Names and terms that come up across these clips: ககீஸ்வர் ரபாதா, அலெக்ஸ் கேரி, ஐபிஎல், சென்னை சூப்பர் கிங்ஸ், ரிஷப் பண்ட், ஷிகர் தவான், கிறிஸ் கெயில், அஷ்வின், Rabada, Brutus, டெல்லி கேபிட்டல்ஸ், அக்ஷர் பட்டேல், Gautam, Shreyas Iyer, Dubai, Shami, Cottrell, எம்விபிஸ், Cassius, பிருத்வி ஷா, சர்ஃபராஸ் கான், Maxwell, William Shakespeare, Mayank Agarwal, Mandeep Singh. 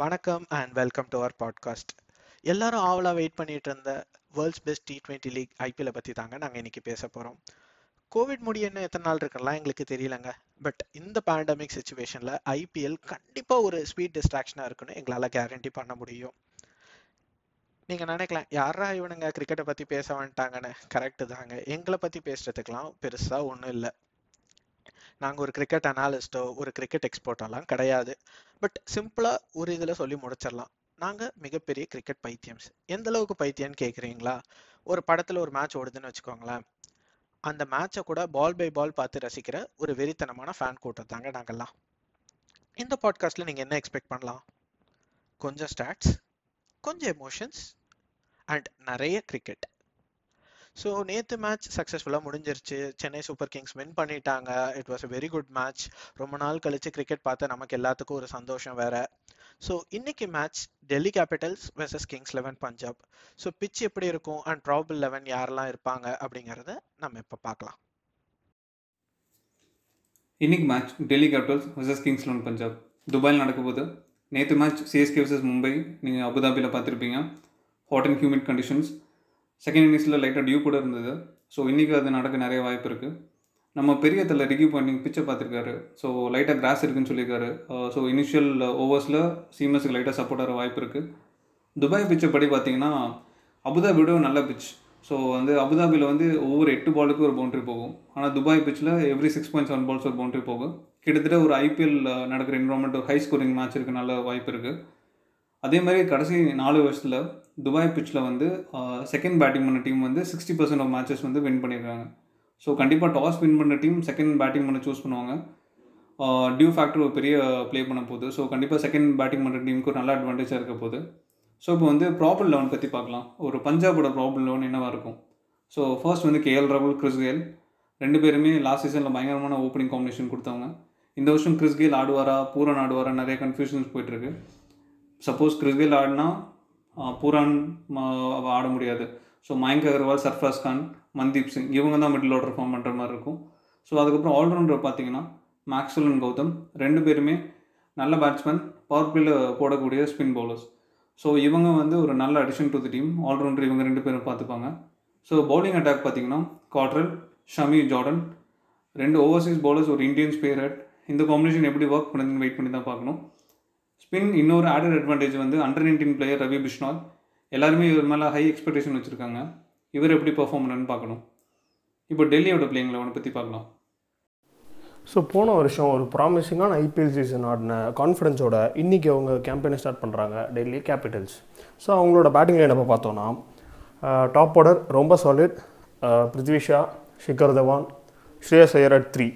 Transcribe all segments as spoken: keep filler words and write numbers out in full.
வணக்கம் and welcome to our podcast. எல்லாரும் ஆவலாக வெயிட் பண்ணிட்டு இருந்த world's best T twenty league ஐபிஎல்லை பற்றி தாங்க நாங்கள் இன்றைக்கி பேச போகிறோம். கோவிட் முடிய இன்னும் எத்தனை நாள் இருக்கலாம் எங்களுக்கு தெரியலங்க. பட் இந்த பேண்டமிக் சுச்சுவேஷனில் ஐபிஎல் கண்டிப்பாக ஒரு ஸ்வீட் டிஸ்ட்ராக்ஷனாக இருக்குன்னு எங்களால் கேரண்டி பண்ண முடியும். நீங்கள் நினைக்கலாம், யாரா இவனுங்க கிரிக்கெட்டை பற்றி பேச வந்துட்டாங்கன்னு. கரெக்டு தாங்க, எங்களை பற்றி பேசுகிறதுக்கெலாம் பெருசாக ஒன்றும் இல்லை. நாங்கள் ஒரு கிரிக்கெட் அனாலிஸ்ட்டோ ஒரு கிரிக்கெட் எக்ஸ்போர்ட்டெல்லாம் கிடையாது. பட் சிம்பிளாக ஒரு இதில் சொல்லி முடிச்சிடலாம், நாங்கள் மிகப்பெரிய கிரிக்கெட் பைத்தியம்ஸ். எந்தளவுக்கு பைத்தியம்னு கேட்குறீங்களா? ஒரு படத்தில் ஒரு மேட்ச் ஓடுதுன்னு வச்சுக்கோங்களேன், அந்த மேட்சை கூட பால் பை பால் பார்த்து ரசிக்கிற ஒரு வெறித்தனமான ஃபேன் கூட்டம் தாங்க நாங்கள்லாம். இந்த பாட்காஸ்ட்டில் நீங்கள் என்ன எக்ஸ்பெக்ட் பண்ணலாம்? கொஞ்சம் ஸ்டாட்ஸ், கொஞ்சம் எமோஷன்ஸ் அண்ட் நிறைய கிரிக்கெட். ஸோ நேற்று மேட்ச் சக்ஸஸ்ஃபுல்லாக முடிஞ்சிருச்சு. சென்னை சூப்பர் கிங்ஸ் வின் பண்ணிட்டாங்க. It was a very good match. ரொம்ப நாள் கழித்து கிரிக்கெட் பார்த்து நமக்கு எல்லாத்துக்கும் ஒரு சந்தோஷம் வேறு. ஸோ இன்றைக்கி match டெல்லி கேபிட்டல்ஸ் versus Kings Eleven Punjab. So pitch எப்படி இருக்கும் அண்ட் ப்ராபபிள் லெவன் யாரெல்லாம் இருப்பாங்க அப்படிங்கிறத நம்ம இப்போ பார்க்கலாம். இன்றைக்கி match டெல்லி கேபிட்டல்ஸ் versus Kings Eleven Punjab துபாயில் நடக்க போகுது. நேற்று மேட்ச் சிஎஸ்கே வெர்சஸ் மும்பை நீங்கள் அபுதாபியில் பார்த்துருப்பீங்க. Hot and humid conditions. Second இன்னிங்ஸில் லைட்டாக டியூ கூட இருந்தது. ஸோ இன்றைக்கி அது நடக்க நிறைய வாய்ப்பு இருக்குது. நம்ம பெரிய தலை ரிவ்யூ பண்ணி பிச்சை பார்த்துருக்காரு. ஸோ லைட்டாக கிராஸ் இருக்குதுன்னு சொல்லியிருக்காரு. ஸோ இனிஷியல் ஓவர்ஸில் சீமஸுக்கு லைட்டாக சப்போர்ட் ஆகிற வாய்ப்பு இருக்குது. துபாய் பிச்சை படி பார்த்திங்கன்னா அபுதாபியோட நல்ல பிச். ஸோ வந்து அபுதாபியில் வந்து ஒவ்வொரு எட்டு பாலுக்கு ஒரு பவுண்ட்ரி போகும். ஆனால் துபாய் பிச்சில் every six point seven balls ஒரு பவுண்ட்ரி போகும். கிட்டத்தட்ட ஒரு ஐபிஎல் நடக்கிற என்விரான்மெண்ட், ஒரு ஹை ஸ்கோரிங் மேட்ச் இருக்குது, நல்ல வாய்ப்பு இருக்குது. அதே மாதிரி கடைசி நாலு வருஷத்தில் துபாய் பிச்சில் வந்து செகண்ட் பேட்டிங் பண்ண டீம் வந்து சிக்ஸ்டி பர்சன்ட் ஆஃப் மேட்சஸ் வந்து வின் பண்ணியிருக்காங்க. ஸோ கண்டிப்பாக டாஸ் வின் பண்ண டீம் செகண்ட் பேட்டிங் பண்ண சூஸ் பண்ணுவாங்க. டியூ ஃபேக்டர் ஒரு பெரிய ப்ளே பண்ண போகுது. ஸோ கண்டிப்பாக செகண்ட் பேட்டிங் பண்ணுற டீமுக்கு ஒரு நல்ல அட்வான்டேஜாக இருக்க போகுது. ஸோ இப்போ வந்து ப்ராபபிள் லெவன் பற்றி பார்க்கலாம். ஒரு பஞ்சாபோட ப்ராபபிள் லெவன் என்னவாக இருக்கும்? ஸோ ஃபர்ஸ்ட் வந்து கேஎல் ராகுல், கிறிஸ் கெயில் ரெண்டு பேருமே லாஸ்ட் சீசனில் பயங்கரமான ஓப்பனிங் காம்பினேஷன் கொடுத்தவங்க. இந்த வருஷம் கிறிஸ் கெயில் ஆடுவாரா, பூரான் ஆடுவாரா, நிறைய கன்ஃபியூஷன்ஸ் போயிட்டுருக்கு. சப்போஸ் கிறிஸ் கெயில் ஆடினா பூரான் ஆட முடியாது. ஸோ மயங்க் அகர்வால், சர்ஃபராஸ் கான், மன்தீப் சிங் இவங்க தான் மிடில் ஆர்டர் ஃபார்ம் பண்ணுற மாதிரி இருக்கும். ஸோ அதுக்கப்புறம் ஆல்ரவுண்டர் பார்த்திங்கன்னா மேக்ஸ்வெல் அண்ட் கௌதம் ரெண்டு பேருமே நல்ல பேட்ஸ்மேன், பவர் பிளேயில் போடக்கூடிய ஸ்பின் பவுலர்ஸ். ஸோ இவங்க வந்து ஒரு நல்ல addition to the team. Allrounder இவங்க ரெண்டு பேரும் பார்த்துப்பாங்க. ஸோ பவுலிங் அட்டாக் பார்த்திங்கன்னா காட்ரல், ஷமி, ஜார்டன் ரெண்டு ஓவர்சீஸ் பவுலர்ஸ், ஒரு இந்தியன் ஸ்பின் ரேட். இந்த காம்பினேஷன் எப்படி ஒர்க் பண்ணுதுன்னு வெயிட் பண்ணி தான் பார்க்கணும். ஸ்பின் இன்னொரு ஆடட் அட்வான்டேஜ் வந்து under nineteen player Ravi Bishnoi. எல்லாருமே இவர் மேலே ஹை எக்ஸ்பெக்டேஷன் வச்சுருக்காங்க. இவர் எப்படி பெர்ஃபார்ம் பண்ணணும்னு பார்க்கணும். இப்போ டெல்லியோட பிளேயிங் லெவனை பற்றி பார்க்கலாம். ஸோ போன வருஷம் ஒரு ப்ராமிசிங்கான ஐபிஎல் சீசன் ஆடின கான்ஃபிடென்ஸோட இன்றைக்கி அவங்க கேம்பெயினை ஸ்டார்ட் பண்ணுறாங்க டெல்லி கேபிட்டல்ஸ். ஸோ அவங்களோட பேட்டிங் லைனப்பை பார்த்தோன்னா டாப் ஆர்டர் ரொம்ப solid. பிருத்வி ஷா, ஷிகர் தவான், Shreyas Iyer at three.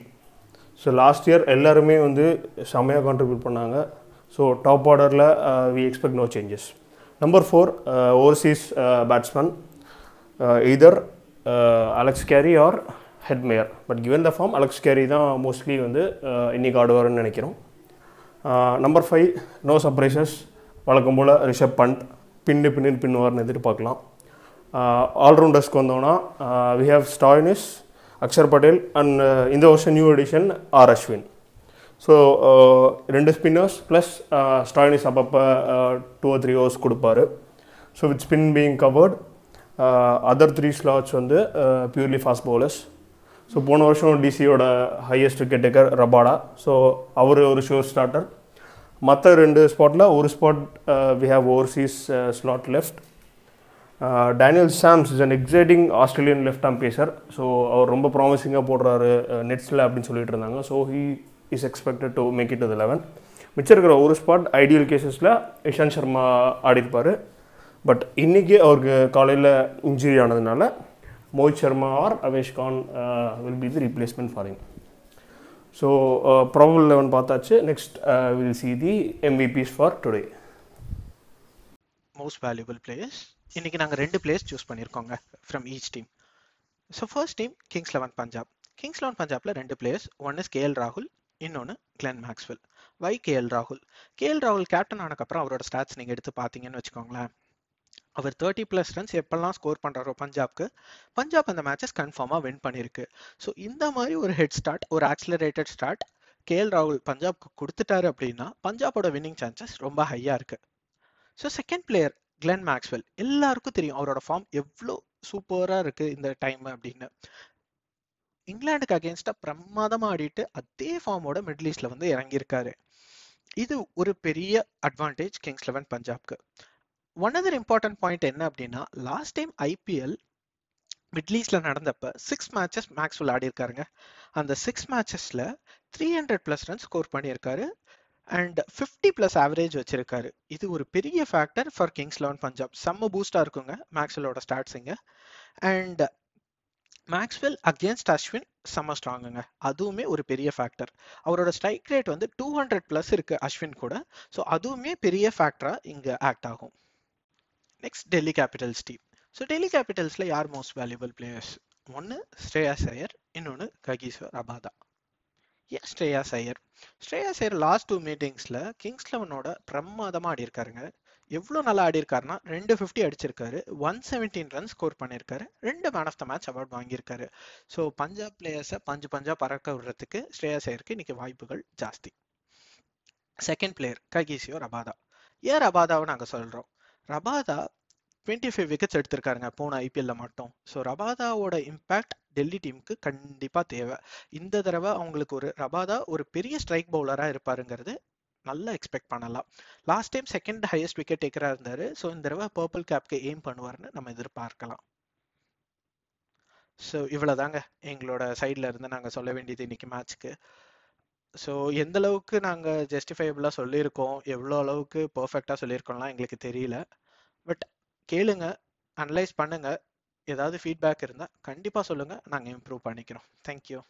So last year எல்லாருமே வந்து செம்மையாக கான்ட்ரிபியூட் பண்ணாங்க. ஸோ டாப் ஆர்டரில் we expect no changes. Number four overseas batsman either அலெக்ஸ் கேரி or Hetmyer. But given the form அலெக்ஸ் கேரி தான் mostly வந்து இன்றைக்கி ஆடுவார்னு நினைக்கிறோம். Number five no surprises. வழக்கம் போல் ரிஷப் பண்ட் பின்னு பின்னு பின்னுவார்னு எதிர்பார்க்கலாம். ஆல்ரவுண்டர்ஸ்க்கு வந்தோன்னா we have Stoinis, அக்ஷர் பட்டேல் and இந்த வருஷம் new edition R அஷ்வின். So ரெண்டு ஸ்பின்னர்ஸ் ப்ளஸ் ஸ்டாயினிஸ் அப்பப்போ டூ ஆர் த்ரீ ஓவர்ஸ் கொடுப்பார். So with spin being covered, other three slots வந்து பியூர்லி ஃபாஸ்ட் பவுலர்ஸ். ஸோ போன வருஷம் டிசியோட highest wicket taker Rabada. So அவர் ஒரு ஷோர் ஸ்டார்டர். மற்ற ரெண்டு ஸ்பாட்டில் ஒரு spot we have overseas slot left. Daniel Sams is an exciting Australian left arm pacer. So அவர் ரொம்ப ப்ராமிசிங்காக போடுறாரு நெட்ஸில் அப்படின்னு சொல்லிட்டு இருந்தாங்க. So he is expected to make it to the eleven. மிச்சம் இருக்கிற ஒரு ஸ்பாட் ஐடியல் கேசஸில் இஷான் சர்மா ஆடிப்பார். பட் இன்றைக்கி அவருக்கு காலையில் இன்ஜுரி ஆனதுனால Mohit Sharma or Avesh Khan will be the replacement for him. So probable eleven பார்த்தாச்சு. Next will see the எம்விபிஸ் for today, most valuable players. இன்றைக்கி நாங்கள் ரெண்டு பிளேயர்ஸ் சூஸ் பண்ணியிருக்கோங்க from each team. So first team Kings Eleven Punjab. Kings Eleven பஞ்சாபில் ரெண்டு players. One is KL ராகுல், இன்னொன்று Glenn Maxwell. Why KL ராகுல்? கேஎல் ராகுல் கேப்டன் ஆனக்கப்புறம் அவரோட ஸ்டாட்ஸ் நீங்கள் எடுத்து பார்த்தீங்கன்னு வச்சுக்கோங்களேன், அவர் தேர்ட்டி ப்ளஸ் ரன்ஸ் எப்பெல்லாம் ஸ்கோர் பண்ணுறாரோ பஞ்சாப்க்கு, பஞ்சாப் அந்த மேட்சஸ் கன்ஃபார்மாக வின் பண்ணியிருக்கு. ஸோ இந்த மாதிரி ஒரு ஹெட் ஸ்டார்ட், ஒரு ஆக்சிலரேட்டட் ஸ்டார்ட் கேஎல் ராகுல் பஞ்சாப்க்கு கொடுத்துட்டாரு அப்படின்னா பஞ்சாபோட வின்னிங் சான்சஸ் ரொம்ப ஹையாக இருக்குது. So second player Glenn Maxwell, எல்லாருக்கும் தெரியும் அவரோட ஃபார்ம் எவ்வளோ சூப்பராக இருக்குது இந்த டைம் அப்படின்னு. இங்கிலாந்துக்கு அகேன்ஸ்டாக பிரமாதமாக ஆடிட்டு அதே ஃபார்மோட மிடில் ஈஸ்டில் வந்து இறங்கியிருக்காரு. இது ஒரு பெரிய அட்வான்டேஜ் கிங்ஸ் லெவன் பஞ்சாப்க்கு. ஒன் அதர் இம்பார்ட்டன்ட் பாயிண்ட் என்ன அப்படின்னா, last time ஐபிஎல் Middle East நடந்தப்போ சிக்ஸ் மேட்சஸ் மேக்ஸ்வெல் ஆடியிருக்காருங்க. அந்த சிக்ஸ் மேட்சஸில் three hundred plus run score பண்ணியிருக்காரு அண்ட் ஃபிஃப்டி ப்ளஸ் ஆவரேஜ் வச்சுருக்காரு. இது ஒரு பெரிய factor for Kings Eleven Punjab. செம்ம பூஸ்டாக இருக்குங்க மேக்ஸ்வெல்லோட ஸ்டாட்ஸுங்க. அண்ட் மேக்ஸ்வெல் அகேன்ஸ்ட் அஸ்வின் செம்ம ஸ்ட்ராங்குங்க, அதுவுமே ஒரு பெரிய ஃபேக்டர். அவரோட ஸ்ட்ரைக் ரேட் வந்து டூ ஹண்ட்ரட் ப்ளஸ் இருக்குது அஸ்வின் கூட. ஸோ அதுவுமே பெரிய ஃபேக்டராக இங்கே ஆக்ட் ஆகும். Next டெல்லி கேபிட்டல்ஸ் team. So Delhi கேபிட்டல்ஸில் யார் மோஸ்ட் வேல்யூபிள் பிளேயர்ஸ்? ஒன்று ஸ்ரேயாஸ் ஐயர், இன்னொன்று ககீஸ்வர் ரபாதா. ஏன் ஸ்ரேயாஸ் ஐயர்? ஸ்ரேயாஸ் ஐயர் லாஸ்ட் டூ மீட்டிங்ஸில் கிங்ஸ் லெவனோட பிரமாதமாக ஆடியிருக்காருங்க. எவ்வளோ நல்லா ஆடியிருக்காருன்னா ரெண்டு ஃபிஃப்டி அடிச்சிருக்காரு, ஒன் செவன்டீன் ரன் ஸ்கோர் பண்ணியிருக்காரு, ரெண்டு man of the match award வாங்கியிருக்காரு. ஸோ பஞ்சாப் பிளேயர்ஸை பஞ்சு பஞ்சாக பறக்க விடுறதுக்கு ஸ்ரேயாஸ் ஐயருக்கு இன்றைக்கி வாய்ப்புகள் ஜாஸ்தி. Second player Kagiso Rabada. ஏன் ரபாதாவை நாங்கள் சொல்கிறோம்? ரபாதா டுவெண்ட்டி ஃபைவ் விக்கெட்ஸ் எடுத்திருக்காருங்க போன ஐபிஎல்ல மட்டும். ஸோ ரபாதாவோட இம்பேக்ட் டெல்லி டீமுக்கு கண்டிப்பாக தேவை. இந்த தடவை அவங்களுக்கு ஒரு ரபாதா ஒரு பெரிய ஸ்ட்ரைக் பவுலராக இருப்பாருங்கிறது நல்லா எக்ஸ்பெக்ட் பண்ணலாம். Last time second highest wicket டேக்கராக இருந்தார். ஸோ இந்த தடவை பர்பிள் கேப்க்கு எய்ம் பண்ணுவார்னு நம்ம எதிர்பார்க்கலாம். ஸோ இவ்வளோதாங்க எங்களோட சைடில் இருந்து நாங்கள் சொல்ல வேண்டியது இன்னைக்கு மேட்ச்க்கு. ஸோ எந்த அளவுக்கு நாங்கள் ஜஸ்டிஃபைபிளாக சொல்லியிருக்கோம், எவ்வளோ அளவுக்கு பர்ஃபெக்டாக சொல்லியிருக்கோம்லாம் எங்களுக்கு தெரியல. பட் கேளுங்க, அனலைஸ் பண்ணுங்கள், ஏதாவது ஃபீட்பேக் இருந்தால் கண்டிப்பாக சொல்லுங்கள், நாங்கள் இம்ப்ரூவ் பண்ணிக்கிறோம். தேங்க்யூ.